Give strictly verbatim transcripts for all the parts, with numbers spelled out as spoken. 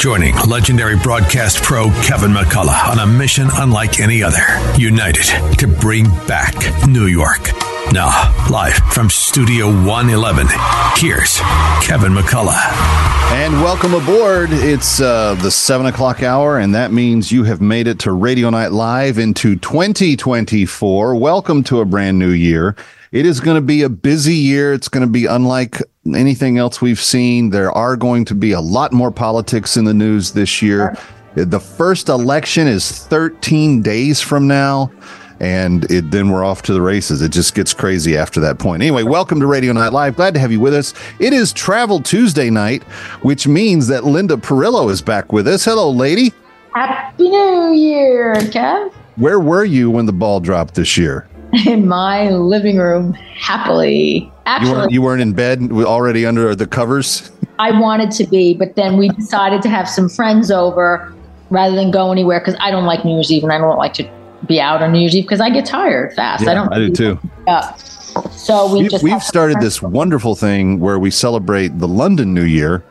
joining legendary broadcast pro Kevin McCullough on a mission unlike any other, united to bring back New York. Now, live from Studio one eleven, here's Kevin McCullough. And welcome aboard. It's uh, the seven o'clock hour, and that means you have made it to Radio Night Live into twenty twenty-four. Welcome to a brand new year. It is going to be a busy year. It's going to be unlike anything else we've seen. There are going to be a lot more politics in the news this year. The first election is thirteen days from now, and it, then we're off to the races. It just gets crazy after that point. Anyway, welcome to Radio Night Live. Glad to have you with us. It is Travel Tuesday night, which means that Linda Perillo is back with us. Hello, lady. Happy New Year, Kev. Where were you when the ball dropped this year? In my living room, happily. Actually, you weren't, you weren't in bed already under the covers? I wanted to be, but then we decided to have some friends over rather than go anywhere because I don't like New Year's Eve and I don't like to be out on New Year's Eve because I get tired fast. Yeah, I don't. I do too. Up. So we, we just we've started this wonderful thing where we celebrate the London New Year,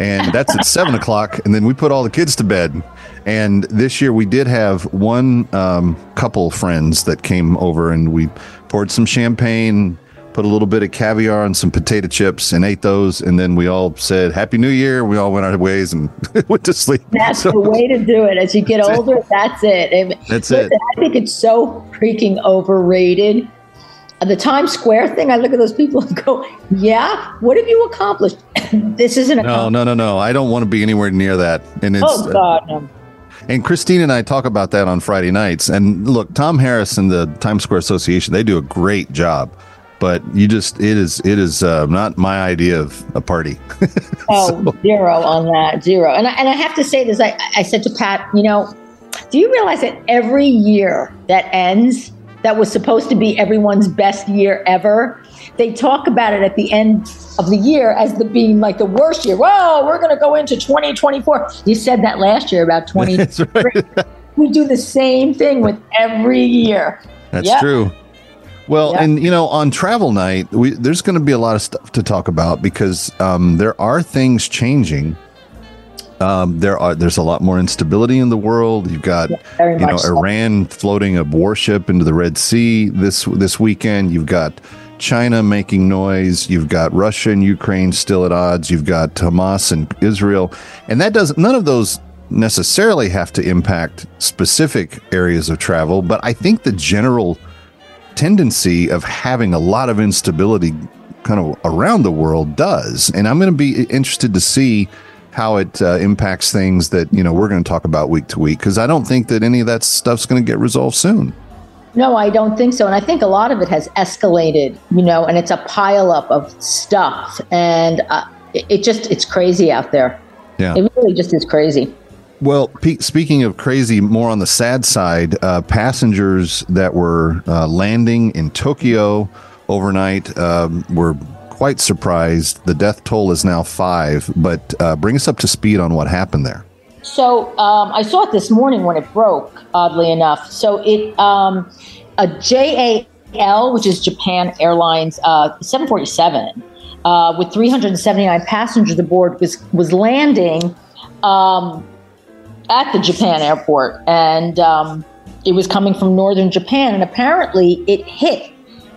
and that's at seven o'clock, and then we put all the kids to bed. And this year we did have one um, couple friends that came over, and we poured some champagne, put a little bit of caviar and some potato chips and ate those. And then we all said, Happy New Year. We all went our ways and went to sleep. That's so, the way to do it. As you get that's older, it. that's it. And that's listen, it. I think it's so freaking overrated. The Times Square thing, I look at those people and go, yeah, what have you accomplished? This isn't a No, no, no, no. I don't want to be anywhere near that. And it's, oh, God, no. And Christine and I talk about that on Friday nights. And look, Tom Harris and the Times Square Association, they do a great job. But you just, it is it is uh, not my idea of a party. oh, so. Zero on that, zero. And I, and I have to say this, I, I said to Pat, you know, do you realize that every year that ends, that was supposed to be everyone's best year ever, they talk about it at the end of the year as the being like the worst year. Whoa, we're going to go into twenty twenty-four. You said that last year about twenty twenty-three. Right. We do the same thing with every year. That's yep. true. Well, yep. and you know, on travel night, we, there's going to be a lot of stuff to talk about because um, there are things changing. Um, there are there's a lot more instability in the world. You've got yeah, you know so. Iran floating a warship into the Red Sea this this weekend. You've got China making noise. You've got Russia and Ukraine still at odds. You've got Hamas and Israel, and that doesn't none of those necessarily have to impact specific areas of travel. But I think the general tendency of having a lot of instability kind of around the world does, and I'm going to be interested to see how it uh, impacts things that, you know, we're going to talk about week to week, because I don't think that any of that stuff's going to get resolved soon. No, I don't think so. And I think a lot of it has escalated, you know, and it's a pileup of stuff. And uh, it, it just it's crazy out there. Yeah, it really just is crazy. Well, Pete, speaking of crazy, more on the sad side, uh, passengers that were uh, landing in Tokyo overnight um, were quite surprised. The death toll is now five, but uh, bring us up to speed on what happened there. So um, I saw it this morning when it broke, oddly enough. So it um, a J A L, which is Japan Airlines uh, seven forty-seven, uh, with three hundred seventy-nine passengers aboard, was was landing um, at the Japan airport, and um, it was coming from northern Japan, and apparently it hit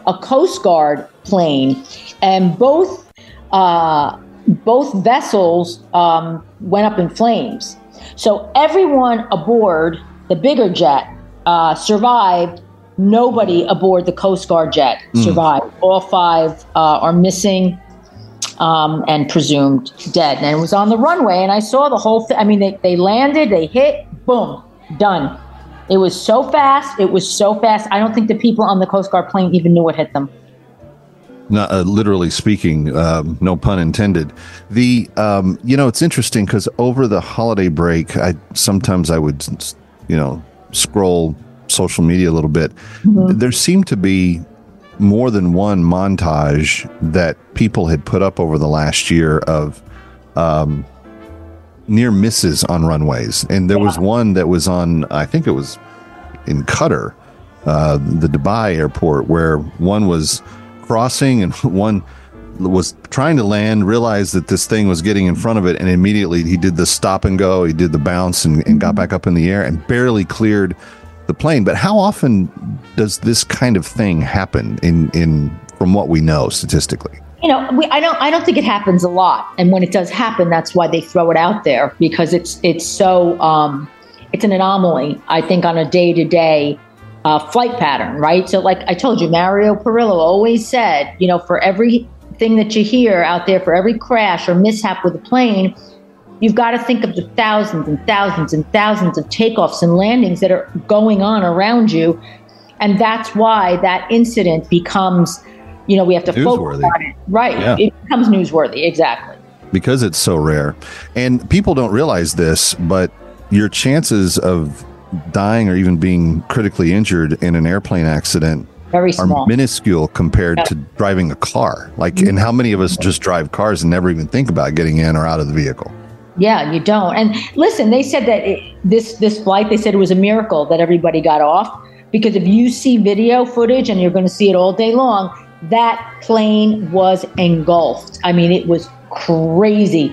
a Coast Guard plane, and both uh, both vessels um, went up in flames. So everyone aboard the bigger jet uh, survived. Nobody aboard the Coast Guard jet survived. Mm. All five uh, are missing um, and presumed dead. And it was on the runway, and I saw the whole thing. I mean, they, they landed, they hit, boom, done. It was so fast. It was so fast. I don't think the people on the Coast Guard plane even knew what hit them. Not, uh, literally speaking, um, no pun intended. The um, you know, it's interesting because over the holiday break, I sometimes I would, you know, scroll social media a little bit. Mm-hmm. There seemed to be more than one montage that people had put up over the last year of um, near misses on runways, and there yeah. was one that was on, I think it was in Qatar, uh, the Dubai airport, where one was crossing and one was trying to land, realized that this thing was getting in front of it, and immediately he did the stop and go, he did the bounce and, and got back up in the air and barely cleared the plane. But how often does this kind of thing happen in, in from what we know statistically? You know, we, I don't I don't think it happens a lot. And when it does happen, that's why they throw it out there, because it's it's so um, it's an anomaly, I think, on a day to day Uh, flight pattern, right? So like I told you, Mario Perillo always said, you know, for every thing that you hear out there, for every crash or mishap with a plane, you've got to think of the thousands and thousands and thousands of takeoffs and landings that are going on around you. And that's why that incident becomes, you know, we have to focus on it. Right. Yeah. It becomes newsworthy. Exactly. Because it's so rare. And people don't realize this, but your chances of dying or even being critically injured in an airplane accident Very small. are minuscule compared yeah. to driving a car. Like, mm-hmm. and how many of us just drive cars and never even think about getting in or out of the vehicle? Yeah, you don't. And listen, they said that it, this this flight, they said it was a miracle that everybody got off, because if you see video footage, and you're going to see it all day long, that plane was engulfed. I mean, it was crazy.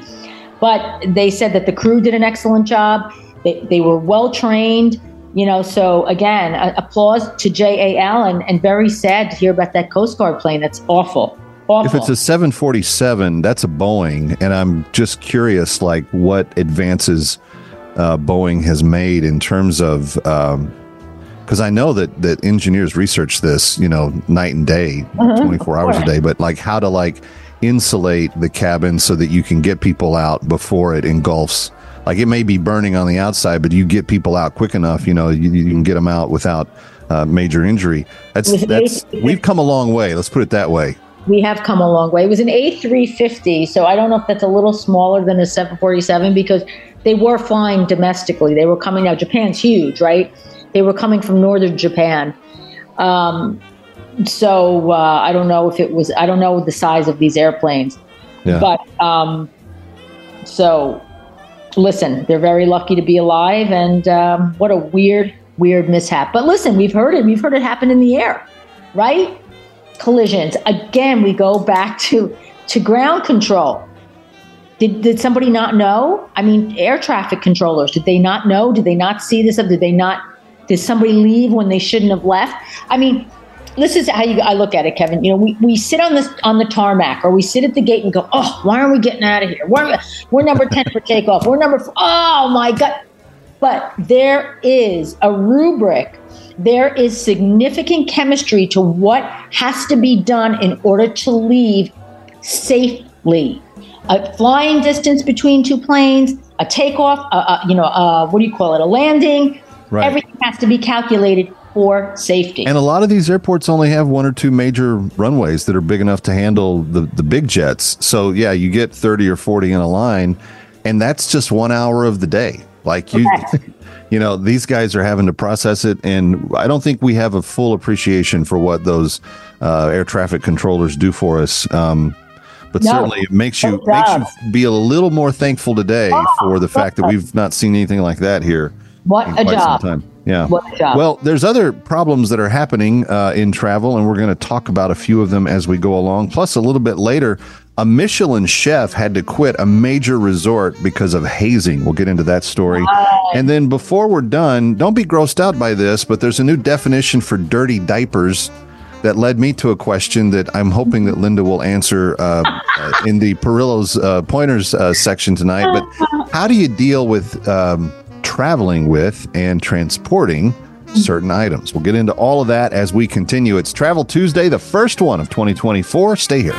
But they said that the crew did an excellent job. They, they were well trained, you know, so again, uh, applause to J A L, and, and very sad to hear about that Coast Guard plane. That's awful. Awful. If it's a seven forty-seven, that's a Boeing. And I'm just curious, like, what advances uh, Boeing has made in terms of, because um, I know that, that engineers research this, you know, night and day, mm-hmm, twenty-four hours a day, but like how to like insulate the cabin so that you can get people out before it engulfs. Like, it may be burning on the outside, but you get people out quick enough, you know, you, you can get them out without uh, major injury. That's that's we've come a long way. Let's put it that way. We have come a long way. It was an A three fifty. So I don't know if that's a little smaller than a seven forty-seven, because they were flying domestically. They were coming now. Japan's huge, right? They were coming from northern Japan. Um, so uh, I don't know if it was I don't know the size of these airplanes. Yeah. But um, so. Listen, they're very lucky to be alive, and um, what a weird, weird mishap. But listen, we've heard it. We've heard it happen in the air, right? Collisions. Again, we go back to, to ground control. Did did somebody not know? I mean, air traffic controllers, did they not know? Did they not see this? Did they not? Did somebody leave when they shouldn't have left? I mean, this is how you, I look at it, Kevin. You know, we, we sit on this on the tarmac, or we sit at the gate and go, oh, why aren't we getting out of here? We're, we're number ten for takeoff. We're number four. Oh, my God. But there is a rubric. There is significant chemistry to what has to be done in order to leave safely. A flying distance between two planes, a takeoff, a, a, you know, a, what do you call it, a landing. Right. Everything has to be calculated for safety. And a lot of these airports only have one or two major runways that are big enough to handle the, the big jets. So, yeah, you get thirty or forty in a line, and that's just one hour of the day. Like, you, okay. you know, these guys are having to process it, and I don't think we have a full appreciation for what those uh, air traffic controllers do for us. Um, but no, certainly it makes you, makes you be a little more thankful today oh, for the fact that we've not seen anything like that here. What a job. Some time. Yeah. What a job. Well, there's other problems that are happening uh, in travel, and we're going to talk about a few of them as we go along. Plus, a little bit later, a Michelin chef had to quit a major resort because of hazing. We'll get into that story. Wow. And then before we're done, don't be grossed out by this, but there's a new definition for dirty diapers that led me to a question that I'm hoping that Linda will answer uh, in the Perillo's uh, Pointers uh, section tonight. But how do you deal with um, traveling with and transporting certain items? We'll get into all of that as we continue. It's Travel Tuesday, the first one of twenty twenty-four. Stay here.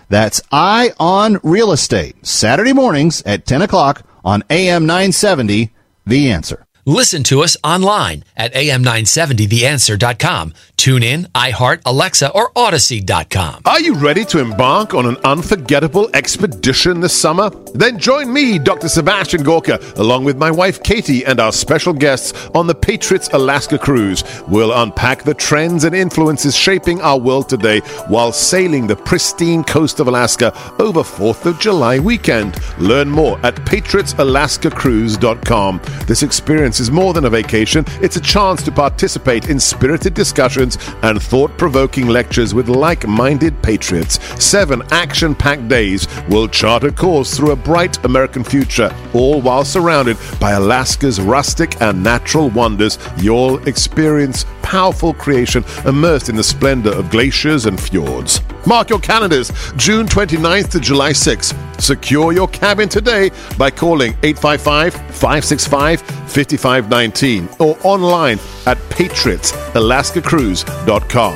That's Eye on Real Estate, Saturday mornings at ten o'clock on A M nine seventy, The Answer. Listen to us online at A M nine seventy the answer dot com. Tune in, iHeart, Alexa, or Odyssey dot com. Are you ready to embark on an unforgettable expedition this summer? Then join me, Doctor Sebastian Gorka, along with my wife Katie and our special guests on the Patriots Alaska Cruise. We'll unpack the trends and influences shaping our world today while sailing the pristine coast of Alaska over fourth of July weekend. Learn more at patriots alaska cruise dot com. This experience is more than a vacation. It's a chance to participate in spirited discussions and thought-provoking lectures with like-minded patriots. Seven action-packed days will chart a course through a bright American future, all while surrounded by Alaska's rustic and natural wonders. You'll experience powerful creation immersed in the splendor of glaciers and fjords. Mark your calendars, June twenty-ninth to July sixth. Secure your cabin today by calling eight five five, five six five, five five one nine or online at patriots alaska cruise dot com.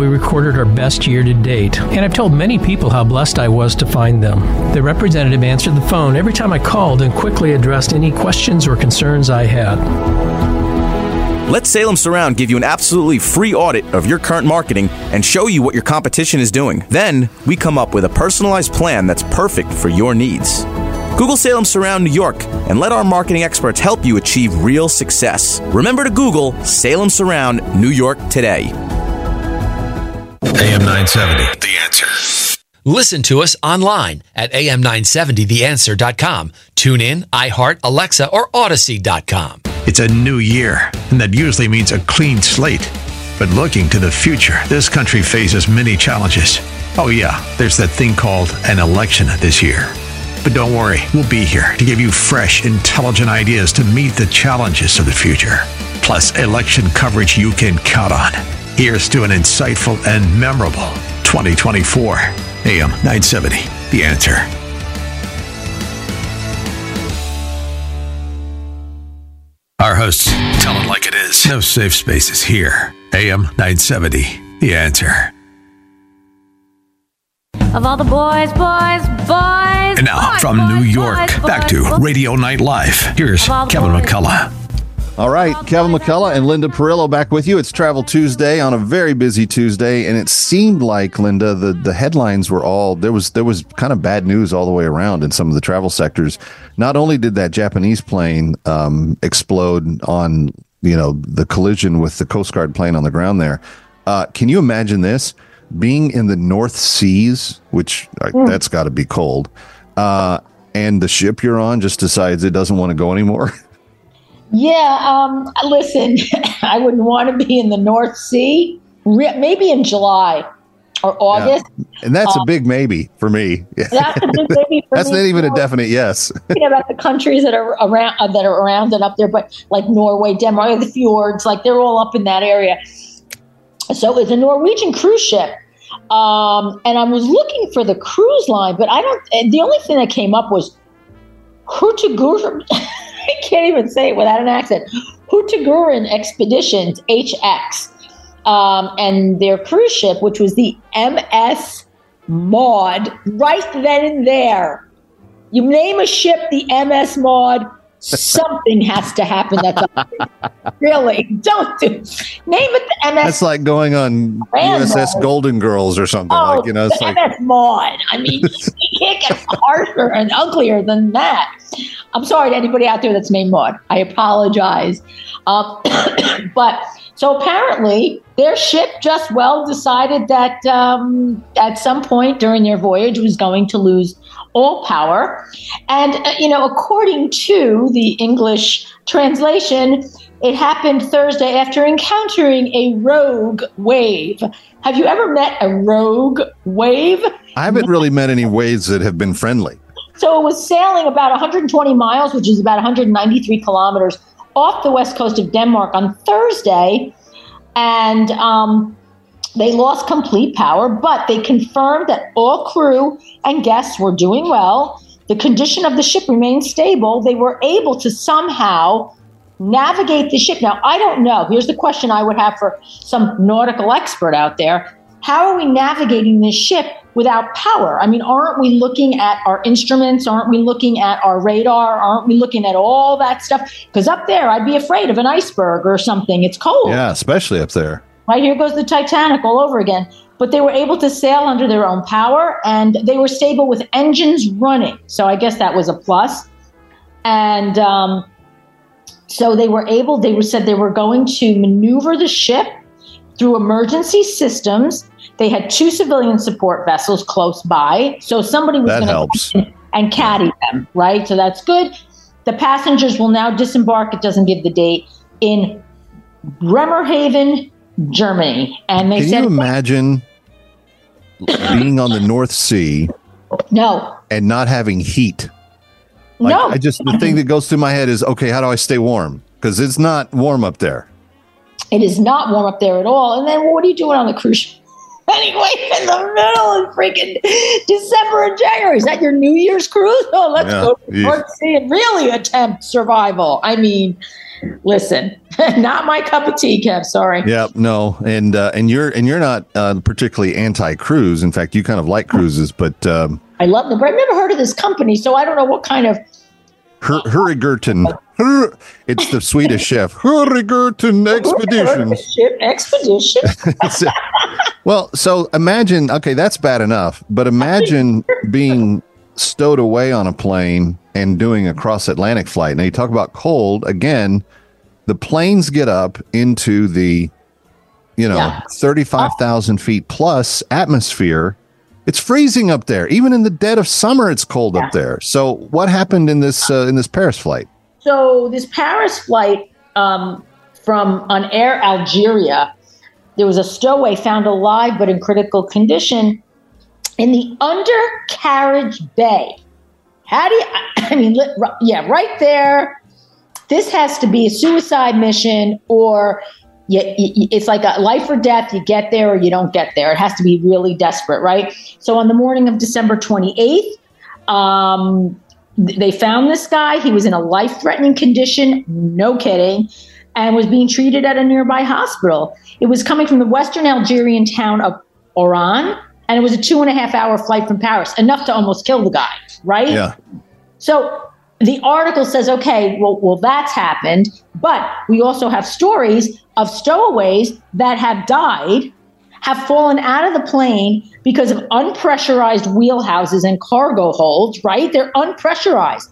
we recorded our best year to date, and I've told many people how blessed I was to find them. The representative answered the phone every time I called and quickly addressed any questions or concerns I had. Let Salem Surround give you an absolutely free audit of your current marketing and show you what your competition is doing. Then, we come up with a personalized plan that's perfect for your needs. Google Salem Surround New York and let our marketing experts help you achieve real success. Remember to Google Salem Surround New York today. A M nine seventy, The Answer. Listen to us online at A M nine seventy the answer dot com. Tune in, iHeart, Alexa, or Odyssey dot com. It's a new year, and that usually means a clean slate. But looking to the future, this country faces many challenges. Oh yeah, there's that thing called an election this year. But don't worry, we'll be here to give you fresh, intelligent ideas to meet the challenges of the future. Plus, election coverage you can count on. Here's to an insightful and memorable twenty twenty-four. A M nine seventy, The Answer. Our hosts tell it like it is. No safe spaces here. A M nine seventy, The Answer. Of all the boys, boys, boys. And now, boys, from boys, New York, boys, boys, back to Radio Night Live. Here's Kevin boys. McCullough. All right, Kevin McCullough and Linda Perillo back with you. It's Travel Tuesday on a very busy Tuesday, and it seemed like, Linda, the, the headlines were all, there was there was kind of bad news all the way around in some of the travel sectors. Not only did that Japanese plane um, explode on, you know, the collision with the Coast Guard plane on the ground there, uh, can you imagine this? Being in the North Seas, which mm. that's got to be cold, uh, and the ship you're on just decides it doesn't want to go anymore. Yeah, um, listen, I wouldn't want to be in the North Sea, Re- maybe in July or August. Yeah. And that's um, a big maybe for me. That's a big maybe for that's me. That's not even a definite yes. You know, about the countries that are around uh, that are around and up there, but like Norway, Denmark, the fjords, like they're all up in that area. So it was a Norwegian cruise ship. Um, and I was looking for the cruise line, but I don't, the only thing that came up was Hurtigruten, I can't even say it without an accent, Hurtigruten Expeditions, H X, um, and their cruise ship, which was the M S Maud, right then and there. You name a ship the M S Maud, something has to happen. That's really, don't do. Name it the M S. That's like going on Randall. U S S Golden Girls or something. Oh, like, you know, it's the like M S Maud. I mean, you can't get harsher and uglier than that. I'm sorry to anybody out there that's named Maud. I apologize. Uh, but so apparently their ship just well decided that um, at some point during their voyage was going to lose all power. And, uh, you know, according to the English translation, it happened Thursday after encountering a rogue wave. Have you ever met a rogue wave? I haven't really met any waves that have been friendly. So it was sailing about one hundred twenty miles, which is about one hundred ninety-three kilometers off the west coast of Denmark on Thursday. And um, they lost complete power, but they confirmed that all crew and guests were doing well. The condition of the ship remained stable. They were able to somehow navigate the ship. Now, I don't know. Here's the question I would have for some nautical expert out there. How are we navigating this ship without power? I mean, aren't we looking at our instruments? Aren't we looking at our radar? Aren't we looking at all that stuff? Because up there, I'd be afraid of an iceberg or something. It's cold. Yeah, especially up there. Right, here goes the Titanic all over again. But they were able to sail under their own power, and they were stable with engines running. So I guess that was a plus. And um, so they were able, they were said they were going to maneuver the ship through emergency systems. They had two civilian support vessels close by. So somebody was going to help and caddy them, right? So that's good. The passengers will now disembark, it doesn't give the date, in Bremerhaven, Germany. And they Can said, you imagine being on the North Sea no. and not having heat? Like, no. I just the thing that goes through my head is, okay, how do I stay warm? Because it's not warm up there. It is not warm up there at all. And then what are you doing on the cruise ship? Anyway, in the middle of freaking December and January. Is that your New Year's cruise? Oh, let's yeah. go to the North Sea and really attempt survival. I mean, listen, not my cup of tea, Kev. Sorry. Yeah, no, and uh, and you're and you're not uh, particularly anti-cruise. In fact, you kind of like cruises, but um, I love them. But I've never heard of this company, so I don't know what kind of Hur- Hurtigruten. Hur- it's the Swedish chef Hurtigruten Expeditions. Expedition. Expedition. Well, so imagine. Okay, that's bad enough, but imagine being stowed away on a plane and doing a cross-Atlantic flight. Now, you talk about cold. Again, the planes get up into the, you know, yeah. thirty-five thousand oh. feet plus atmosphere. It's freezing up there. Even in the dead of summer, it's cold yeah. up there. So what happened in this uh, in this Paris flight? So this Paris flight um, from on Air Algeria, there was a stowaway found alive but in critical condition in the undercarriage bay. How do you, I mean, yeah, right there. This has to be a suicide mission, or you, you, it's like a life or death. You get there or you don't get there. It has to be really desperate, right? So on the morning of December twenty-eighth, um, they found this guy. He was in a life-threatening condition, no kidding, and was being treated at a nearby hospital. It was coming from the western Algerian town of Oran, and it was a two and a half hour flight from Paris, enough to almost kill the guy, right? Yeah. So the article says, okay, well, well, that's happened. But we also have stories of stowaways that have died, have fallen out of the plane because of unpressurized wheelhouses and cargo holds, right? They're unpressurized.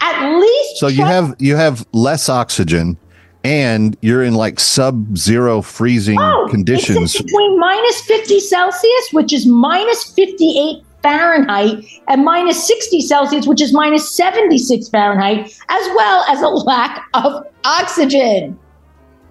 At least. So try- you have you have less oxygen. And you're in like sub-zero freezing oh, conditions. It's between minus fifty Celsius, which is minus fifty-eight Fahrenheit, and minus sixty Celsius, which is minus seventy-six Fahrenheit, as well as a lack of oxygen.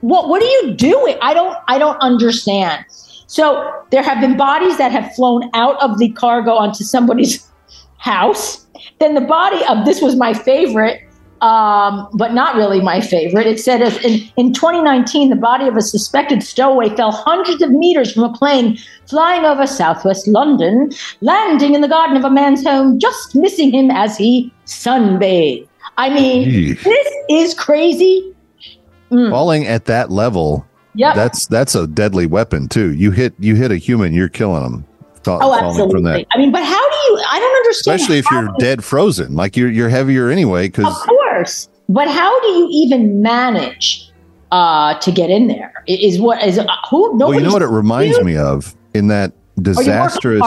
What what are you doing? I don't I don't understand. So there have been bodies that have flown out of the cargo onto somebody's house. Then the body of this was my favorite. Um, but not really my favorite. It said in, in twenty nineteen, the body of a suspected stowaway fell hundreds of meters from a plane flying over southwest London, landing in the garden of a man's home, just missing him as he sunbathed. I mean, Jeez. This is crazy. Mm. Falling at that level, yep. that's that's a deadly weapon too. You hit you hit a human, you're killing them. Th- oh, absolutely. From that. I mean, but how do you? I don't understand. Especially if you're dead frozen, like you're you're heavier anyway. Because of course, but how do you even manage uh, to get in there? Is what is uh, who? Well, you know what it reminds me of in that disastrous.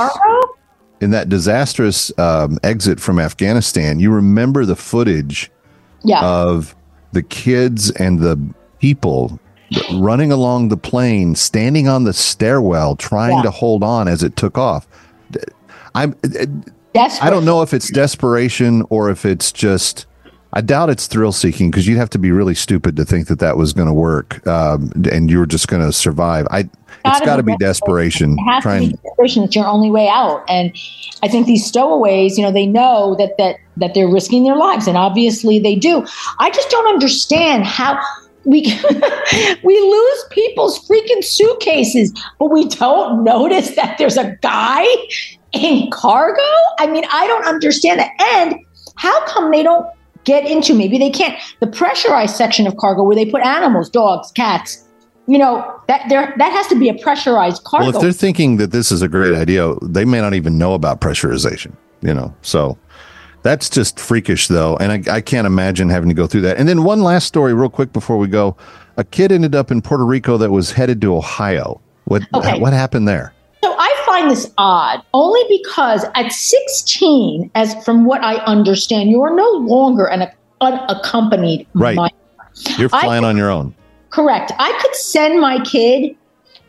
In that disastrous um, exit from Afghanistan, you remember the footage yeah. of the kids and the people running along the plane, standing on the stairwell, trying yeah. to hold on as it took off. I'm, I don't know if it's desperation or if it's just, I doubt it's thrill seeking because you'd have to be really stupid to think that that was going to work um, and you were just going to survive. I. It's got to be desperation. It has to be desperation. It's your only way out. And I think these stowaways, you know, they know that that that they're risking their lives, and obviously they do. I just don't understand how we we lose people's freaking suitcases, but we don't notice that there's a guy in cargo. I mean, I don't understand that. And how come they don't get into? Maybe they can't. The pressurized section of cargo where they put animals, dogs, cats. You know, that there that has to be a pressurized cargo. Well, if they're thinking that this is a great idea, they may not even know about pressurization, you know. So that's just freakish, though. And I, I can't imagine having to go through that. And then one last story real quick before we go. A kid ended up in Puerto Rico that was headed to Ohio. What okay. What happened there? So I find this odd only because at sixteen, as from what I understand, you are no longer an unaccompanied right. minor. You're flying I, on your own. Correct. I could send my kid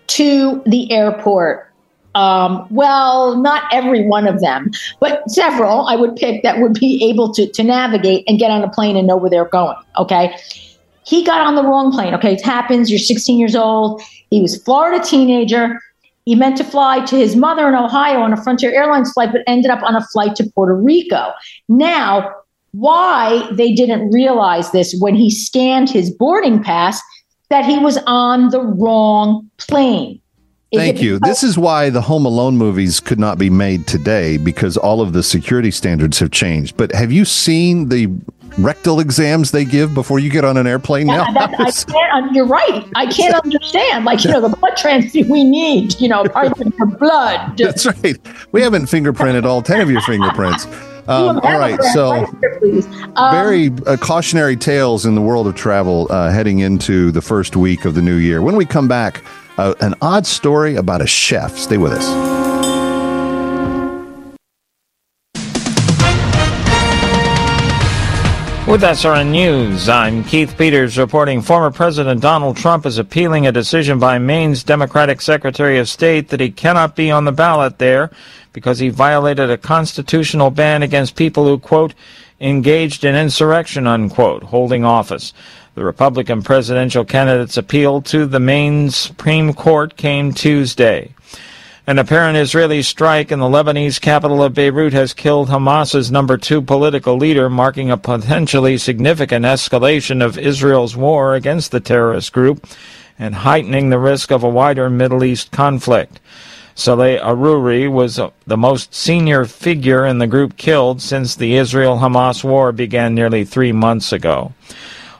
to the airport. Um, well, not every one of them, but several I would pick that would be able to, to navigate and get on a plane and know where they're going. Okay. He got on the wrong plane. Okay. It happens. You're sixteen years old. He was a Florida teenager. He meant to fly to his mother in Ohio on a Frontier Airlines flight, but ended up on a flight to Puerto Rico. Now, why they didn't realize this when he scanned his boarding pass that he was on the wrong plane. Is Thank you. This is why the Home Alone movies could not be made today because all of the security standards have changed. But have you seen the rectal exams they give before you get on an airplane yeah, now? I can't, you're right. I can't understand. Like, you know, the blood transfusion we need, you know, part of your blood. That's right. We haven't fingerprinted all ten of your fingerprints. Um, all right, so um, very uh, cautionary tales in the world of travel uh, heading into the first week of the new year. When we come back, uh, an odd story about a chef. Stay with us. With S R N News, I'm Keith Peters reporting former President Donald Trump is appealing a decision by Maine's Democratic Secretary of State that he cannot be on the ballot there because he violated a constitutional ban against people who, quote, engaged in insurrection, unquote, holding office. The Republican presidential candidate's appeal to the Maine Supreme Court came Tuesday. An apparent Israeli strike in the Lebanese capital of Beirut has killed Hamas's number two political leader, marking a potentially significant escalation of Israel's war against the terrorist group and heightening the risk of a wider Middle East conflict. Saleh Aruri was the most senior figure in the group killed since the Israel-Hamas war began nearly three months ago.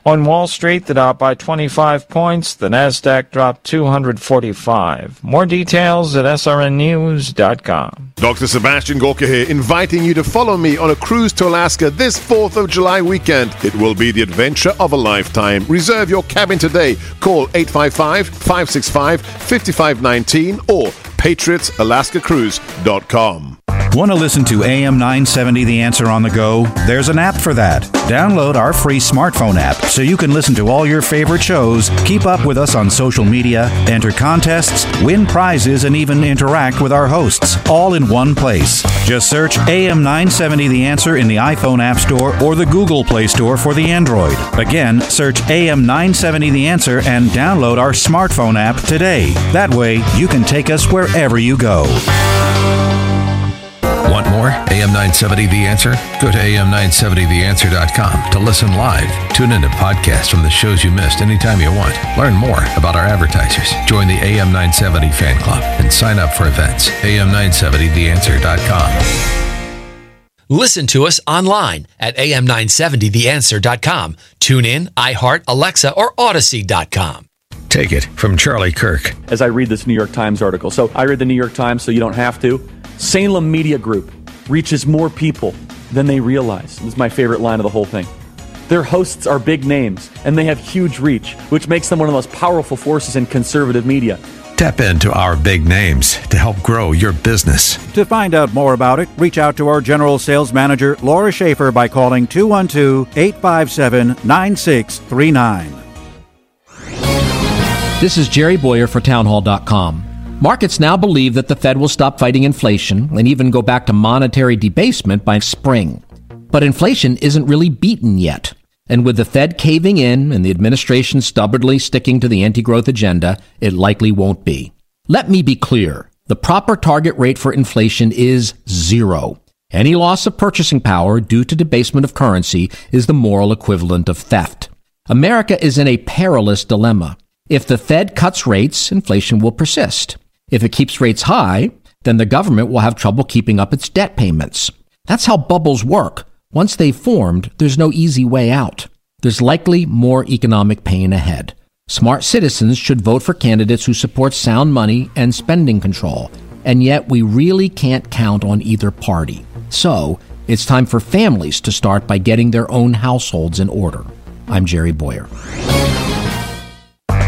On Wall Street, the Dow by twenty-five points, the NASDAQ dropped two hundred forty-five. More details at S R N news dot com. Doctor Sebastian Gorka here, inviting you to follow me on a cruise to Alaska this fourth of July weekend. It will be the adventure of a lifetime. Reserve your cabin today. Call eight five five, five six five, five five one nine or Patriots Alaska Cruise dot com. Want to listen to A M nine seventy The Answer on the go? There's an app for that. Download our free smartphone app so you can listen to all your favorite shows, keep up with us on social media, enter contests, win prizes, and even interact with our hosts, all in one place. Just search A M nine seventy The Answer in the iPhone App Store or the Google Play Store for the Android. Again, search A M nine seventy The Answer and download our smartphone app today. That way, you can take us wherever you go. Want more? A M nine seventy The Answer? Go to A M nine seventy the answer dot com to listen live. Tune into podcasts from the shows you missed anytime you want. Learn more about our advertisers. Join the A M nine seventy fan club and sign up for events. A M nine seventy the answer dot com. Listen to us online at A M nine seventy the answer dot com. Tune in, iHeart, Alexa, or Odyssey dot com. Take it from Charlie Kirk. As I read this New York Times article, so I read the New York Times, so you don't have to. Salem Media Group reaches more people than they realize. This is my favorite line of the whole thing. Their hosts are big names, and they have huge reach, which makes them one of the most powerful forces in conservative media. Tap into our big names to help grow your business. To find out more about it, reach out to our general sales manager, Laura Schaefer, by calling two one two, eight five seven, nine six three nine. This is Jerry Boyer for Townhall dot com. Markets now believe that the Fed will stop fighting inflation and even go back to monetary debasement by spring. But inflation isn't really beaten yet. And with the Fed caving in and the administration stubbornly sticking to the anti-growth agenda, it likely won't be. Let me be clear. The proper target rate for inflation is zero. Any loss of purchasing power due to debasement of currency is the moral equivalent of theft. America is in a perilous dilemma. If the Fed cuts rates, inflation will persist. If it keeps rates high, then the government will have trouble keeping up its debt payments. That's how bubbles work. Once they've formed, there's no easy way out. There's likely more economic pain ahead. Smart citizens should vote for candidates who support sound money and spending control. And yet we really can't count on either party. So it's time for families to start by getting their own households in order. I'm Jerry Boyer.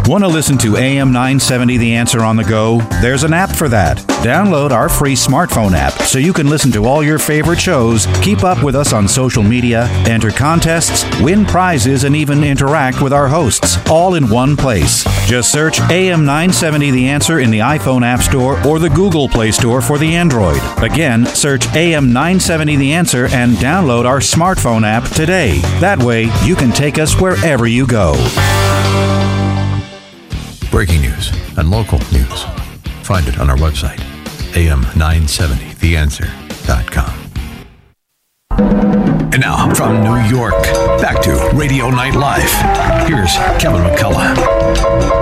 Want to listen to A M nine seventy The Answer on the go? There's an app for that. Download our free smartphone app so you can listen to all your favorite shows, keep up with us on social media, enter contests, win prizes, and even interact with our hosts, all in one place. Just search A M nine seventy The Answer in the iPhone App Store or the Google Play Store for the Android. Again, search A M nine seventy The Answer and download our smartphone app today. That way, you can take us wherever you go. Breaking news and local news. Find it on our website, A M nine seventy the answer dot com. And now, from New York, back to Radio Night Live. Here's Kevin McCullough.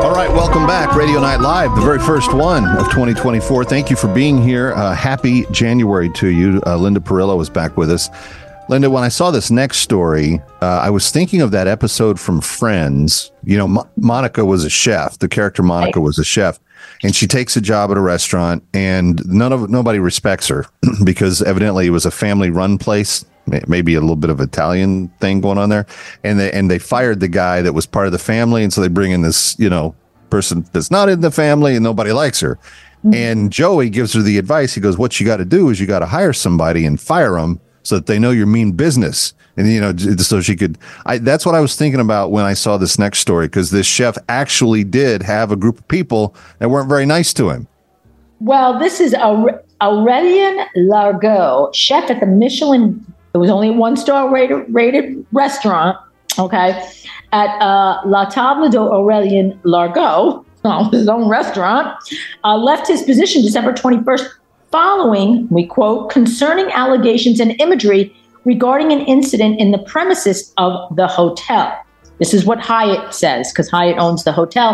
All right, welcome back. Radio Night Live, the very first one of twenty twenty-four. Thank you for being here. Uh, happy January to you. Uh, Linda Perillo is back with us. Linda, when I saw this next story, uh, I was thinking of that episode from Friends. You know, Mo- Monica was a chef. The character Monica was a chef, and she takes a job at a restaurant, and none of nobody respects her because evidently it was a family-run place, maybe a little bit of Italian thing going on there, and they and they fired the guy that was part of the family, and so they bring in this, you know, person that's not in the family, and nobody likes her. Mm-hmm. And Joey gives her the advice. He goes, "What you got to do is you got to hire somebody and fire them." So that they know your mean business. And, you know, so she could, I, that's what I was thinking about when I saw this next story, because this chef actually did have a group of people that weren't very nice to him. Well, this is Aure- Aurelien Largaud, chef at the Michelin, it was only a one-star rated, rated restaurant, okay, at uh, La Table d'Aurelien Largaud, oh, his own restaurant, uh, left his position December twenty-first, following, we quote, concerning allegations and imagery regarding an incident in the premises of the hotel. This is what Hyatt says, because Hyatt owns the hotel.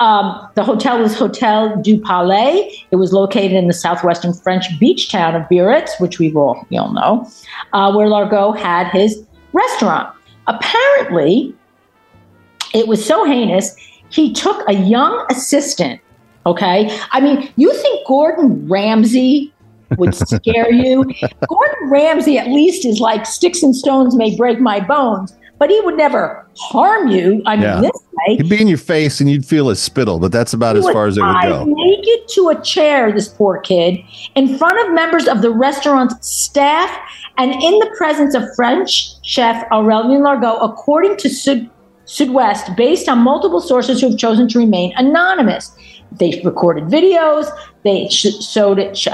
Um, the hotel was Hotel du Palais. It was located in the southwestern French beach town of Biarritz, which we all, we all know, uh, where Largaud had his restaurant. Apparently, it was so heinous, he took a young assistant. Okay. I mean, you think Gordon Ramsay would scare you? Gordon Ramsay at least is like sticks and stones may break my bones, but he would never harm you. I mean, yeah. This way. He'd be in your face and you'd feel his spittle, but that's about as far as it would go. Naked to a chair, this poor kid, in front of members of the restaurant's staff and in the presence of French chef Aurelien Largaud, according to Sud- Sudwest, based on multiple sources who have chosen to remain anonymous. They recorded videos, they sh- showed it, sh-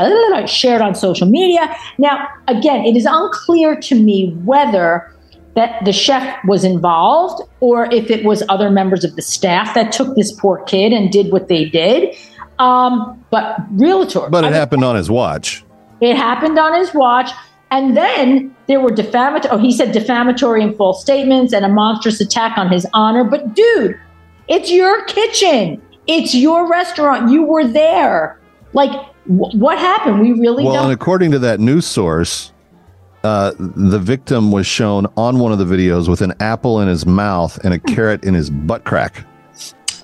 shared on social media. Now, again, it is unclear to me whether that the chef was involved or if it was other members of the staff that took this poor kid and did what they did. Um, but realtor. But it I mean, happened on his watch. It happened on his watch. And then there were defamatory, oh, he said defamatory and false statements and a monstrous attack on his honor. But dude, it's your kitchen. It's your restaurant. You were there. Like, wh- what happened? We really well, don't. Well, and according to that news source, uh, the victim was shown on one of the videos with an apple in his mouth and a carrot in his butt crack.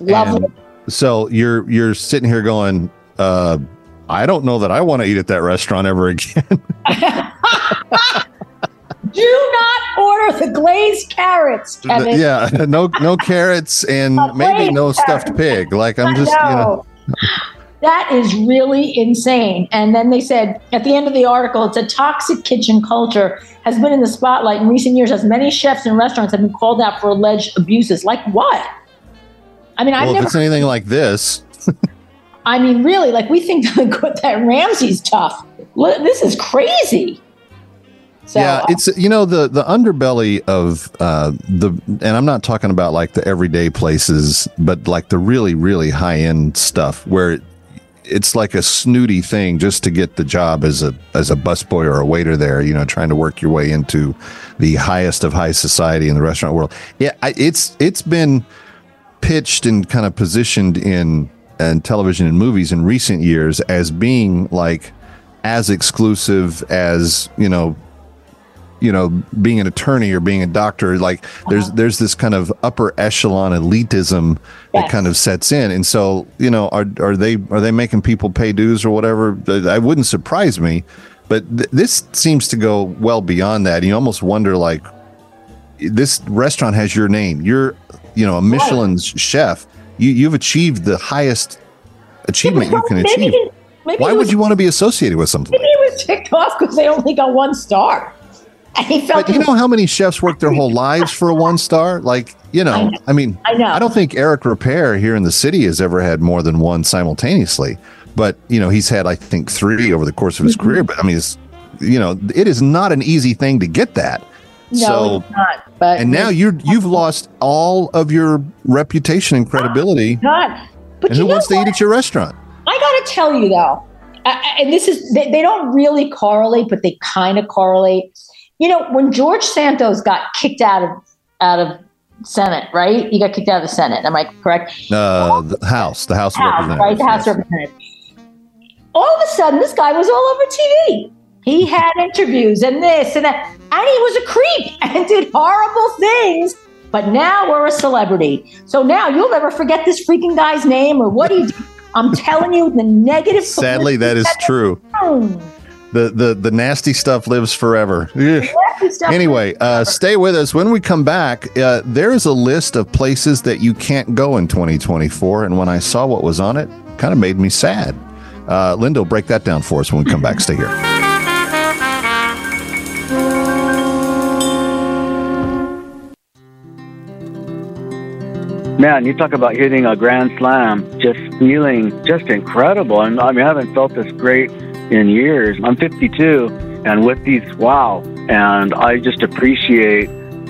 Lovely. And so you're you're sitting here going, uh, I don't know that I want to eat at that restaurant ever again. Do not order the glazed carrots, Kevin. Yeah, no, no carrots and maybe no carrots. Stuffed pig. Like I'm just, you know. That is really insane. And then they said at the end of the article, it's a toxic kitchen culture has been in the spotlight in recent years as many chefs and restaurants have been called out for alleged abuses. Like what? I mean, well, I've if never. It's anything like this. I mean, really, like we think that Ramsey's tough. This is crazy. So, yeah, it's, you know, the, the underbelly of uh, the, and I'm not talking about like the everyday places, but like the really, really high end stuff where it, it's like a snooty thing just to get the job as a, as a busboy or a waiter there, you know, trying to work your way into the highest of high society in the restaurant world. Yeah. I, it's, it's been pitched and kind of positioned in, in television and movies in recent years as being like as exclusive as, you know, you know, being an attorney or being a doctor, like there's there's this kind of upper echelon elitism that yes. kind of sets in. And so, you know, are are they are they making people pay dues or whatever? That wouldn't surprise me. But th- this seems to go well beyond that. You almost wonder, like, this restaurant has your name. You're, you know, a Michelin's right. chef. You, you've achieved the highest achievement you can achieve. Maybe, maybe Why was, would you want to be associated with something? Maybe like he was ticked off because they only got one star. But you know how many chefs work their whole lives for a one star? Like, you know, I, know. I mean, I, know. I don't think Eric Repair here in the city has ever had more than one simultaneously. But, you know, he's had, I think, three over the course of his mm-hmm. career. But I mean, it's, you know, it is not an easy thing to get that. No, so, it's not. But and now you're, you've lost all of your reputation and credibility. God. But and who wants what? to eat at your restaurant? I got to tell you, though, I, and this is they, they don't really correlate, but they kind of correlate. You know, when George Santos got kicked out of out of Senate, right? He got kicked out of the Senate. Am I correct? Uh, the House, the House, House of Representatives. Right, the House yes. of Representatives. All of a sudden, this guy was all over T V. He had interviews and this and that. And he was a creep and did horrible things. But now we're a celebrity. So now you'll never forget this freaking guy's name or what he did. I'm telling you, the negative. Sadly, that is true. Room. The, the the nasty stuff lives forever. Stuff anyway, lives forever. Uh, stay with us. When we come back, uh, there is a list of places that you can't go in twenty twenty-four. And when I saw what was on it, it kind of made me sad. Uh, Linda will break that down for us when we come back. Stay here. Man, you talk about hitting a grand slam, just feeling just incredible. And I mean, I haven't felt this great in years. I'm fifty-two, and with these, wow. And I just appreciate,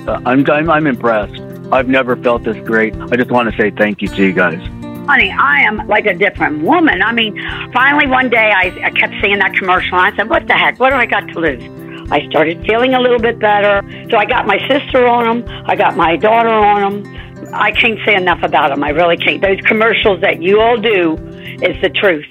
uh, I'm, I'm I'm impressed. I've never felt this great. I just want to say thank you to you guys. Honey, I am like a different woman. I mean, finally one day I, I kept seeing that commercial, and I said, what the heck, what do I got to lose? I started feeling a little bit better. So I got my sister on them. I got my daughter on them. I can't say enough about them. I really can't. Those commercials that you all do is the truth.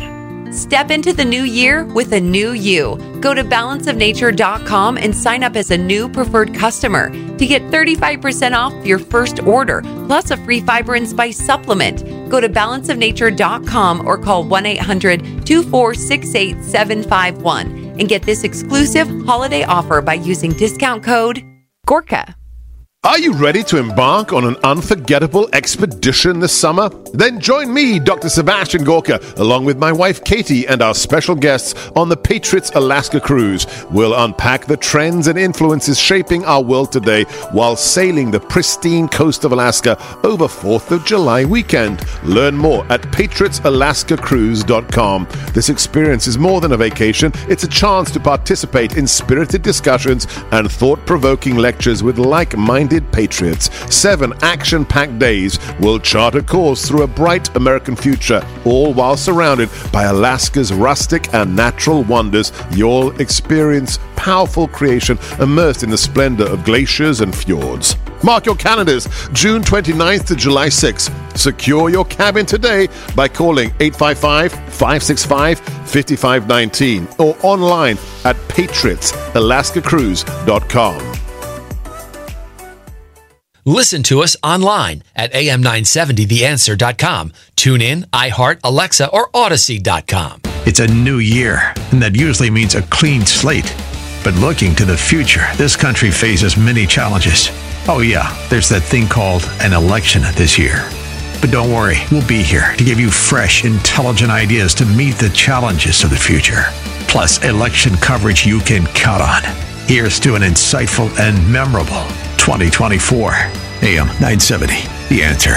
Step into the new year with a new you. Go to balance of nature dot com and sign up as a new preferred customer to get thirty-five percent off your first order, plus a free fiber and spice supplement. Go to balance of nature dot com or call one eight hundred two four six eight seven five one and get this exclusive holiday offer by using discount code Gorka. Are you ready to embark on an unforgettable expedition this summer? Then join me, Doctor Sebastian Gorka, along with my wife Katie and our special guests on the Patriots Alaska Cruise. We'll unpack the trends and influences shaping our world today while sailing the pristine coast of Alaska over fourth of July weekend. Learn more at patriots alaska cruise dot com. This experience is more than a vacation. It's a chance to participate in spirited discussions and thought-provoking lectures with like-minded Patriots. Seven action-packed days will chart a course through a bright American future, all while surrounded by Alaska's rustic and natural wonders. You'll experience powerful creation immersed in the splendor of glaciers and fjords. Mark your calendars, June twenty-ninth to July sixth. Secure your cabin today by calling eight five five, five six five, five six five fifty-five nineteen or online at Patriots Alaska Cruise dot com. Listen to us online at A M nine seventy the answer dot com. Tune in, iHeart, Alexa, or Odyssey dot com. It's a new year, and that usually means a clean slate. But looking to the future, this country faces many challenges. Oh yeah, there's that thing called an election this year. But don't worry, we'll be here to give you fresh, intelligent ideas to meet the challenges of the future. Plus, election coverage you can count on. Here's to an insightful and memorable twenty twenty-four. A M nine seventy, The Answer.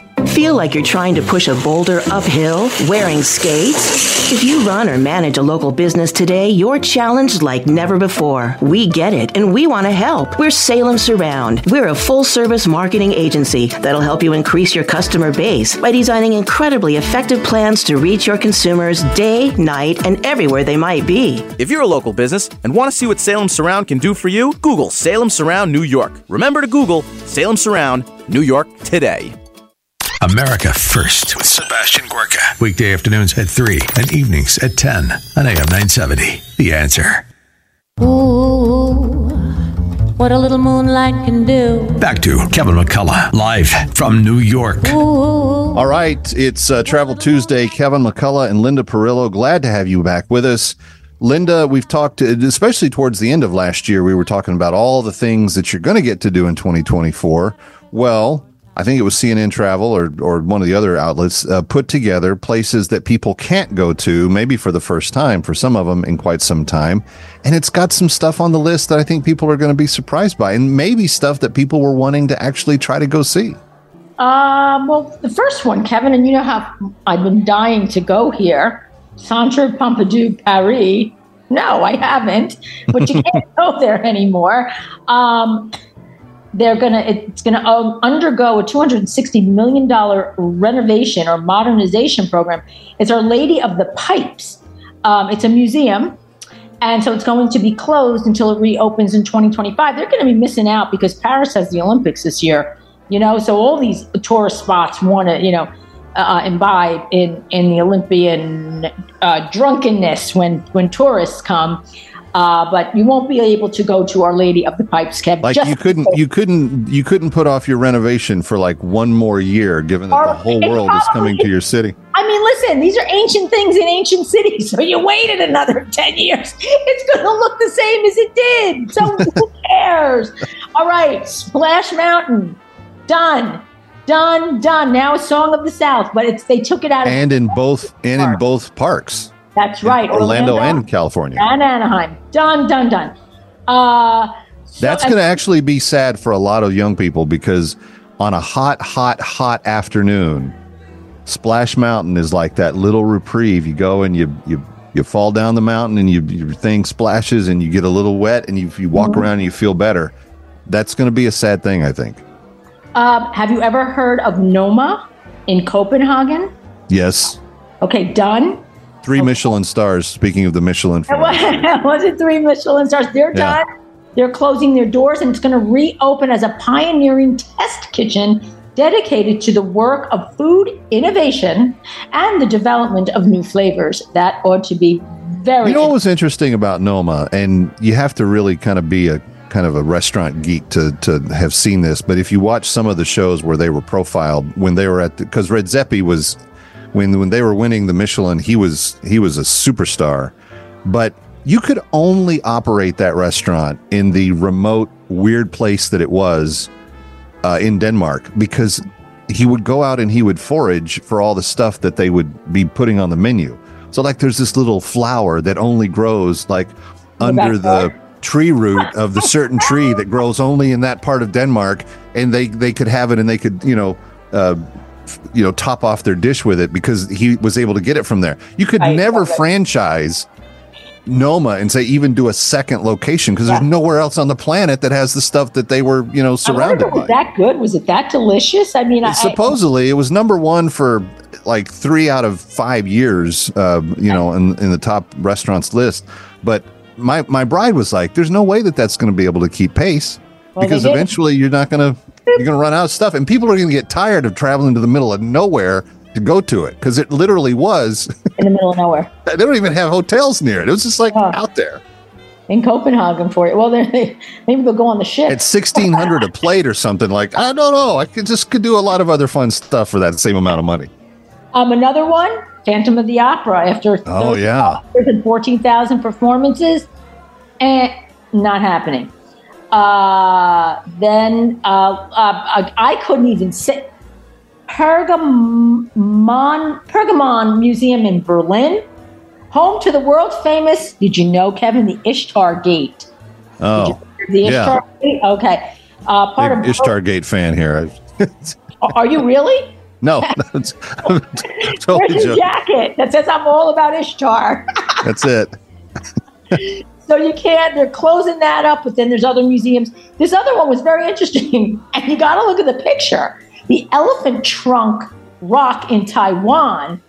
Feel like you're trying to push a boulder uphill wearing skates? If you run or manage a local business today, you're challenged like never before. We get it, and we want to help. We're Salem Surround. We're a full-service marketing agency that'll help you increase your customer base by designing incredibly effective plans to reach your consumers day, night, and everywhere they might be. If you're a local business and want to see what Salem Surround can do for you, Google Salem Surround New York. Remember to Google Salem Surround New York today. America First with Sebastian Gorka. Weekday afternoons at three and evenings at ten on A M nine seventy. The Answer. Ooh, what a little moonlight can do. Back to Kevin McCullough, live from New York. Ooh. All right, it's uh, Travel Tuesday. Kevin McCullough and Linda Perillo, glad to have you back with us. Linda, we've talked, especially towards the end of last year, we were talking about all the things that you're going to get to do in twenty twenty-four. Well, I think it was C N N Travel or or one of the other outlets uh, put together places that people can't go to, maybe for the first time, for some of them in quite some time. And it's got some stuff on the list that I think people are going to be surprised by, and maybe stuff that people were wanting to actually try to go see. Uh, well, the first one, Kevin, and you know how I've been dying to go here, Centre Pompidou, Paris. No, I haven't, but you can't go there anymore. Um They're gonna. It's gonna undergo a two hundred sixty million dollars renovation or modernization program. It's Our Lady of the Pipes. Um, it's a museum, and so it's going to be closed until it reopens in twenty twenty-five. They're going to be missing out because Paris has the Olympics this year, you know. So all these tourist spots want to, you know, uh, imbibe in in the Olympian uh, drunkenness when when tourists come. Uh, but you won't be able to go to Our Lady of the Pipes, Kev. Like Just you couldn't, you couldn't, you couldn't put off your renovation for like one more year, given that the whole world probably, is coming to your city. I mean, listen, these are ancient things in ancient cities, so you waited another ten years. It's going to look the same as it did. So who cares? All right, Splash Mountain, done. Done, done. Now a Song of the South, but it's they took it out of and in both and in both parks. That's right. Orlando, Orlando and California. And Anaheim. Done, done, done. Uh, so That's going to actually be sad for a lot of young people because on a hot, hot, hot afternoon, Splash Mountain is like that little reprieve. You go and you you, you fall down the mountain and you, your thing splashes and you get a little wet and you, you walk mm-hmm. around and you feel better. That's going to be a sad thing, I think. Uh, have you ever heard of Noma in Copenhagen? Yes. Okay, done. Three okay. Michelin stars, speaking of the Michelin. Was it three Michelin stars? They're yeah. done. They're closing their doors, and it's going to reopen as a pioneering test kitchen dedicated to the work of food innovation and the development of new flavors. That ought to be very You know what was interesting about Noma, and you have to really kind of be a kind of a restaurant geek to to have seen this, but if you watch some of the shows where they were profiled when they were at the, because Red Zeppi was When when they were winning the Michelin, he was he was a superstar. But you could only operate that restaurant in the remote, weird place that it was uh, in Denmark, because he would go out and he would forage for all the stuff that they would be putting on the menu. So, like, there's this little flower that only grows, like, under the tree root of the certain tree that grows only in that part of Denmark. And they, they could have it and they could, you know... Uh, you know, top off their dish with it because he was able to get it from there. You could I never franchise Noma and say even do a second location because yeah. there's nowhere else on the planet that has the stuff that they were, you know, surrounded I wonder, by. Was that good? Was it that delicious? I mean, I, supposedly I, it was number one for like three out of five years, uh, you I, know, in, in the top restaurants list. But my my bride was like, "There's no way that that's going to be able to keep pace well, because eventually you're not going to you're going to run out of stuff, and people are going to get tired of traveling to the middle of nowhere." To go to it because it literally was in the middle of nowhere. They don't even have hotels near it. It was just like oh. out there in Copenhagen for it. Well, they maybe they'll go on the ship. It's sixteen hundred a plate or something. Like I don't know. I could just could do a lot of other fun stuff for that same amount of money. Um, another one, Phantom of the Opera. After oh yeah, fourteen thousand performances, and eh, not happening. Uh, then uh, uh, I couldn't even sit. Pergamon, Pergamon Museum in Berlin, home to the world famous, did you know, Kevin, the Ishtar Gate? Oh, did you know the Ishtar yeah. Gate? Okay. Uh, part Big of Ishtar Bo- Gate fan here. Are you really? No. I'm totally There's a jacket that says I'm all about Ishtar. That's it. So you can't, they're closing that up, but then there's other museums. This other one was very interesting, and you got to look at the picture. The elephant trunk rock in Taiwan,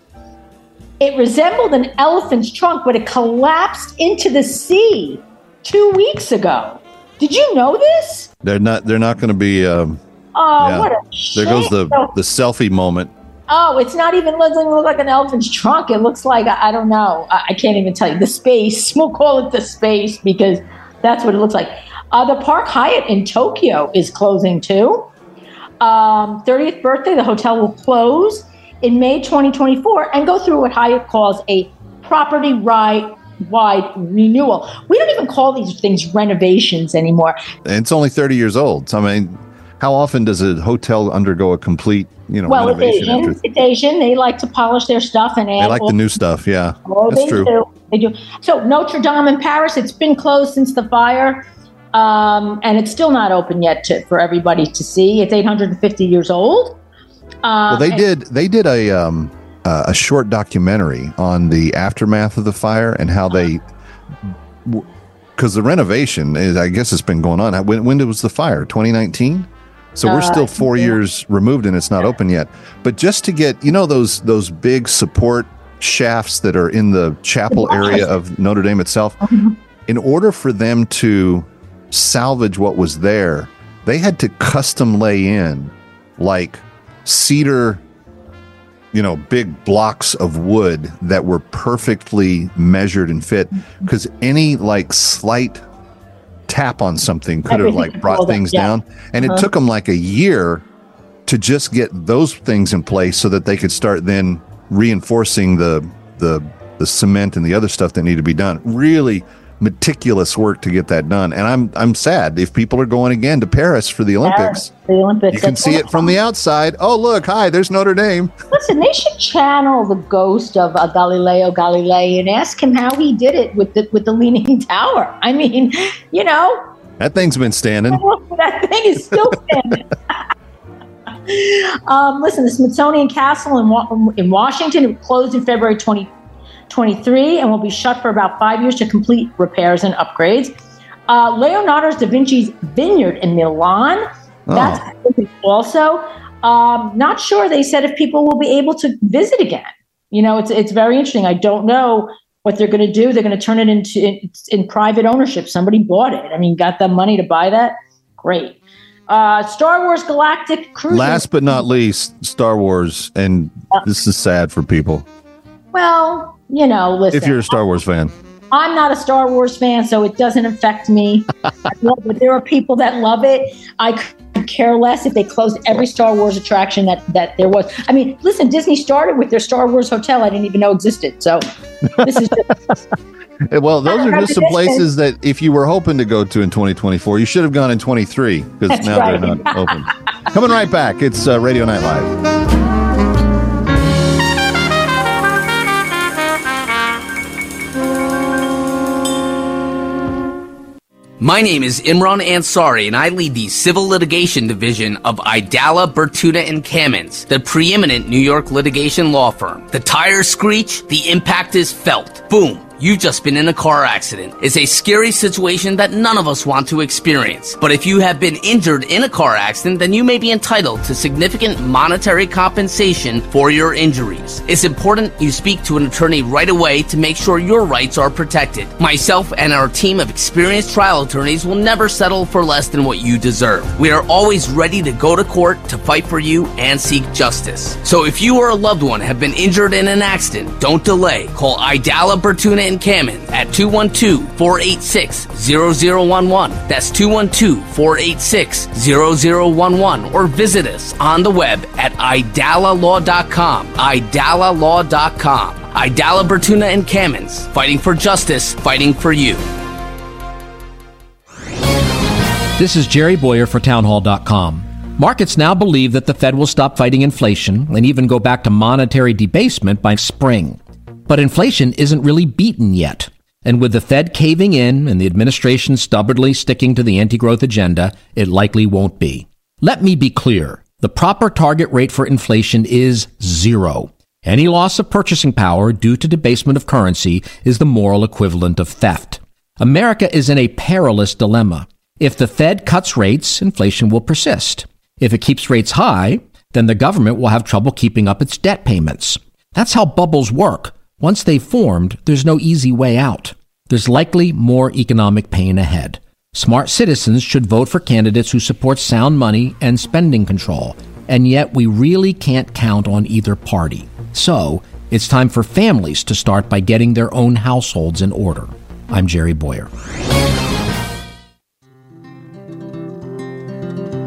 it resembled an elephant's trunk, but it collapsed into the sea two weeks ago. Did you know this? They're not They're not going to be... Um, oh, yeah. What a shame. There goes the, the selfie moment. Oh, it's not even doesn't look like an elephant's trunk. It looks like, I don't know. I, I can't even tell you. The space. We'll call it the space because that's what it looks like. Uh, the Park Hyatt in Tokyo is closing too. Um, thirtieth birthday, the hotel will close in May twenty twenty-four and go through what Hyatt calls a property-wide renewal. We don't even call these things renovations anymore. And it's only thirty years old. So, I mean, how often does a hotel undergo a complete, you know, well, renovation? Well, it's, it's Asian. They like to polish their stuff and add. They like all the new stuff, yeah. Oh, that's they true. Do. They do. So Notre Dame in Paris, it's been closed since the fire. Um, and it's still not open yet to, for everybody to see. It's eight hundred fifty years old. Um, well, they did. They did a um, uh, a short documentary on the aftermath of the fire and how they, because the renovation is, I guess, it's been going on. When, when was the fire? twenty nineteen. So we're still four uh, yeah. years removed, and it's not yeah. open yet. But just to get, you know, those those big support shafts that are in the chapel area of Notre Dame itself. In order for them to salvage what was there, they had to custom lay in like cedar, you know, big blocks of wood that were perfectly measured and fit, because any like slight tap on something could have like brought things down. And it took them like a year to just get those things in place so that they could start then reinforcing the the the cement and the other stuff that needed to be done. Really meticulous work to get that done. And I'm I'm sad if people are going again to Paris for the Olympics. Paris, the Olympics. You can That's see it from the outside. Oh, look, hi, there's Notre Dame. Listen, they should channel the ghost of uh, Galileo Galilei and ask him how he did it with the, with the Leaning Tower. I mean, you know. That thing's been standing. That thing is still standing. um, listen, the Smithsonian Castle in, Wa- in Washington, it closed in February twentieth, twenty-three and will be shut for about five years to complete repairs and upgrades. Uh, Leonardo da Vinci's vineyard in Milan, oh. that's also um, not sure. They said if people will be able to visit again. You know, it's it's very interesting. I don't know what they're going to do. They're going to turn it into in, in private ownership. Somebody bought it. I mean, got the money to buy that. Great. Uh, Star Wars Galactic Cruise. Last but not least, Star Wars, and uh, this is sad for people. Well. You know, listen. If you're a Star Wars fan. I'm not a Star Wars fan, so it doesn't affect me. Love, but there are people that love it. I could care less if they closed every Star Wars attraction that, that there was. I mean, listen, Disney started with their Star Wars hotel I didn't even know existed. So this is just... Well, those are just some places that if you were hoping to go to in twenty twenty-four, you should have gone in twenty-three because now right. they're not open. Coming right back, it's uh, Radio Night Live. My name is Imran Ansari, and I lead the Civil Litigation Division of Idala, Bertuda, and Kamens, the preeminent New York litigation law firm. The tires screech, the impact is felt. Boom. You've just been in a car accident. It's a scary situation that none of us want to experience. But if you have been injured in a car accident, then you may be entitled to significant monetary compensation for your injuries. It's important you speak to an attorney right away to make sure your rights are protected. Myself and our team of experienced trial attorneys will never settle for less than what you deserve. We are always ready to go to court to fight for you and seek justice. So if you or a loved one have been injured in an accident, don't delay. Call Idala, Bertuna, and Kammen at two one two, four eight six, zero zero one one. That's two one two, four eight six, zero zero one one. Or visit us on the web at idala law dot com. idala law dot com. Idala, Bertuna, and Kamens. Fighting for justice, fighting for you. This is Jerry Boyer for Townhall dot com. Markets now believe that the Fed will stop fighting inflation and even go back to monetary debasement by spring. But inflation isn't really beaten yet. And with the Fed caving in and the administration stubbornly sticking to the anti-growth agenda, it likely won't be. Let me be clear. The proper target rate for inflation is zero. Any loss of purchasing power due to debasement of currency is the moral equivalent of theft. America is in a perilous dilemma. If the Fed cuts rates, inflation will persist. If it keeps rates high, then the government will have trouble keeping up its debt payments. That's how bubbles work. Once they've formed, there's no easy way out. There's likely more economic pain ahead. Smart citizens should vote for candidates who support sound money and spending control. And yet we really can't count on either party. So it's time for families to start by getting their own households in order. I'm Jerry Boyer.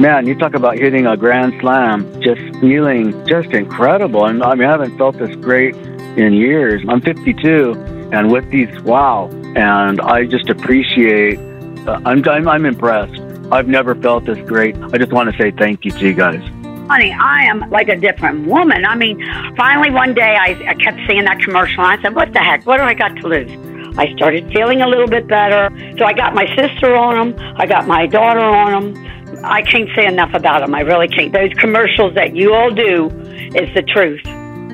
Man, you talk about hitting a grand slam, just feeling just incredible. And I mean, I haven't felt this great in years. I'm fifty-two, and with these, wow. And I just appreciate, uh, I'm, I'm I'm impressed. I've never felt this great. I just want to say thank you to you guys. Honey, I am like a different woman. I mean, finally one day I, I kept seeing that commercial, and I said, what the heck? What do I got to lose? I started feeling a little bit better. So I got my sister on them. I got my daughter on them. I can't say enough about them. I really can't. Those commercials that you all do is the truth.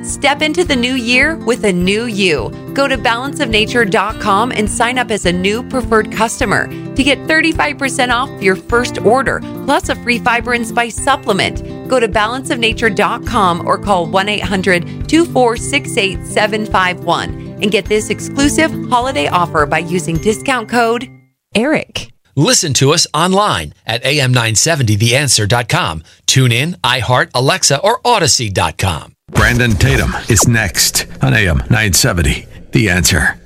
Step into the new year with a new you. Go to balance of nature dot com and sign up as a new preferred customer to get thirty-five percent off your first order, plus a free fiber and spice supplement. Go to balance of nature dot com or call one eight hundred, two four six, eight seven five one and get this exclusive holiday offer by using discount code ERIC. Listen to us online at a m nine seventy the answer dot com. Tune in, iHeart, Alexa, or Odyssey dot com. Brandon Tatum is next on A M nine seventy, The Answer.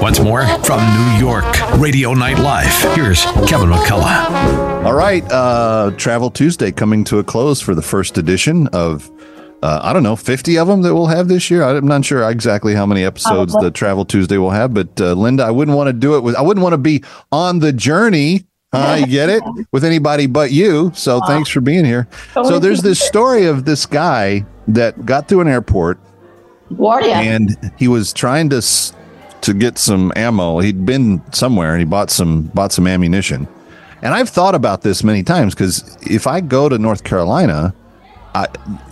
Once more, from New York, Radio Night Live, here's Kevin McCullough. All right, uh, Travel Tuesday coming to a close for the first edition of, uh, I don't know, fifty of them that we'll have this year. I'm not sure exactly how many episodes the Travel Tuesday will have, but uh, Linda, I wouldn't want to do it with, I wouldn't want to be on the journey. Uh, you get it? With anybody but you. So wow. Thanks for being here. So there's this story of this guy that got through an airport, Guardia. And he was trying to to get some ammo. He'd been somewhere and he bought some bought some ammunition. And I've thought about this many times because if I go to North Carolina, I,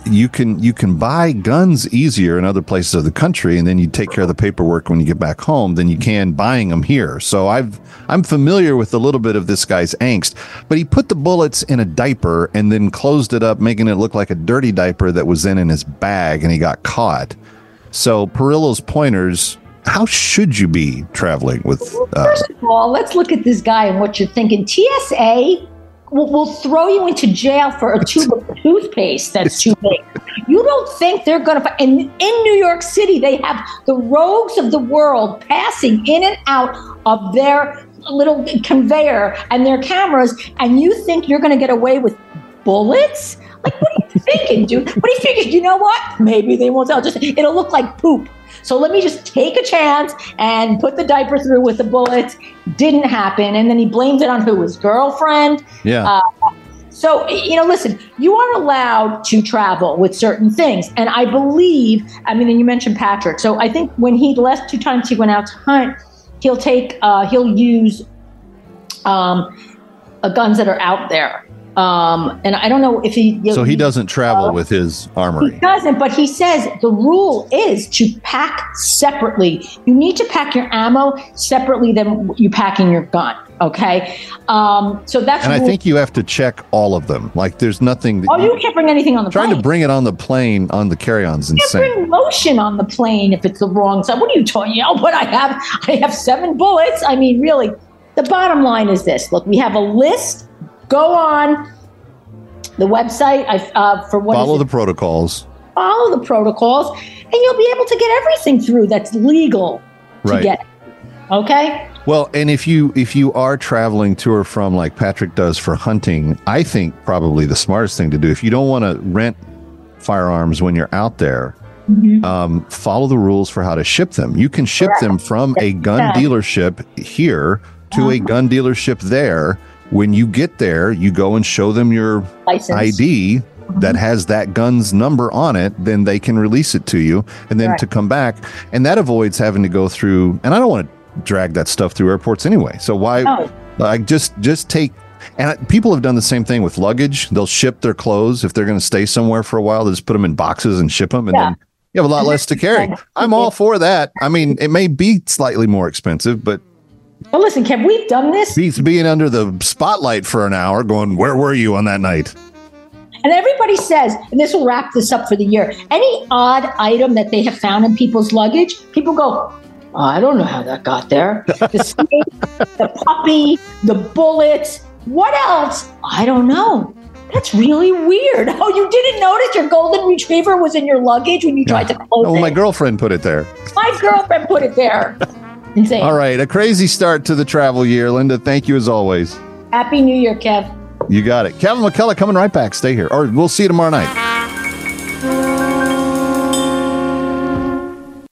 you can you can buy guns easier in other places of the country, and then you take care of the paperwork when you get back home than you can buying them here. So I've I'm familiar with a little bit of this guy's angst, but he put the bullets in a diaper and then closed it up, making it look like a dirty diaper that was then in his bag, and he got caught. So Perillo's pointers. How should you be traveling with? Uh, well, first of all, let's look at this guy and what you're thinking. T S A. Will throw you into jail for a tube of toothpaste that's too big. You don't think they're going to... And in New York City, they have the rogues of the world passing in and out of their little conveyor and their cameras, and you think you're going to get away with bullets? Like, what are you thinking, dude? What are you thinking? You know what? Maybe they won't tell. Just, it'll look like poop. So let me just take a chance and put the diaper through with the bullets. Didn't happen. And then he blamed it on who? His girlfriend? Yeah. Uh, So, you know, listen, you are allowed to travel with certain things. And I believe, I mean, and you mentioned Patrick. So I think when he, the last two times he went out to hunt, he'll take, uh, he'll use um, uh, guns that are out there. Um, and I don't know if he... So he doesn't travel uh, with his armory. He doesn't, but he says the rule is to pack separately. You need to pack your ammo separately than you packing your gun, okay? Um, so that's... And I think you have to check all of them. Like, there's nothing... That oh, you, you can't bring anything on the trying plane. Trying to bring it on the plane, on the carry-on's insane. You can't bring lotion on the plane if it's the wrong side. What are you talking about? You know, what I have, I have seven bullets. I mean, really, the bottom line is this. Look, we have a list... Go on the website I, uh, for what follow the protocols. Follow the protocols, and you'll be able to get everything through that's legal right. to get. Okay. Well, and if you if you are traveling to or from like Patrick does for hunting, I think probably the smartest thing to do if you don't want to rent firearms when you're out there, mm-hmm. um, follow the rules for how to ship them. You can ship Correct. them from yes. a gun yeah. dealership here to uh-huh. a gun dealership there. When you get there, you go and show them your license. I D mm-hmm. that has that gun's number on it. Then they can release it to you and then right. to come back. And that avoids having to go through. And I don't want to drag that stuff through airports anyway. So why no. like just just take. And people have done the same thing with luggage. They'll ship their clothes if they're going to stay somewhere for a while. They just put them in boxes and ship them. And yeah. then you have a lot less to carry. I'm all for that. I mean, it may be slightly more expensive, but. Well, listen, Kev, we've done this. Beats being under the spotlight for an hour going, where were you on that night? And everybody says, and this will wrap this up for the year, any odd item that they have found in people's luggage, people go, oh, I don't know how that got there. The snake, the puppy, the bullets. What else? I don't know. That's really weird. Oh, you didn't notice your golden retriever was in your luggage when you tried to close it? Oh, my girlfriend put it there. My girlfriend put it there. Insane. All right. A crazy start to the travel year. Linda, thank you as always. Happy New Year, Kev. You got it. Kevin McCullough coming right back. Stay here. Or we'll see you tomorrow night.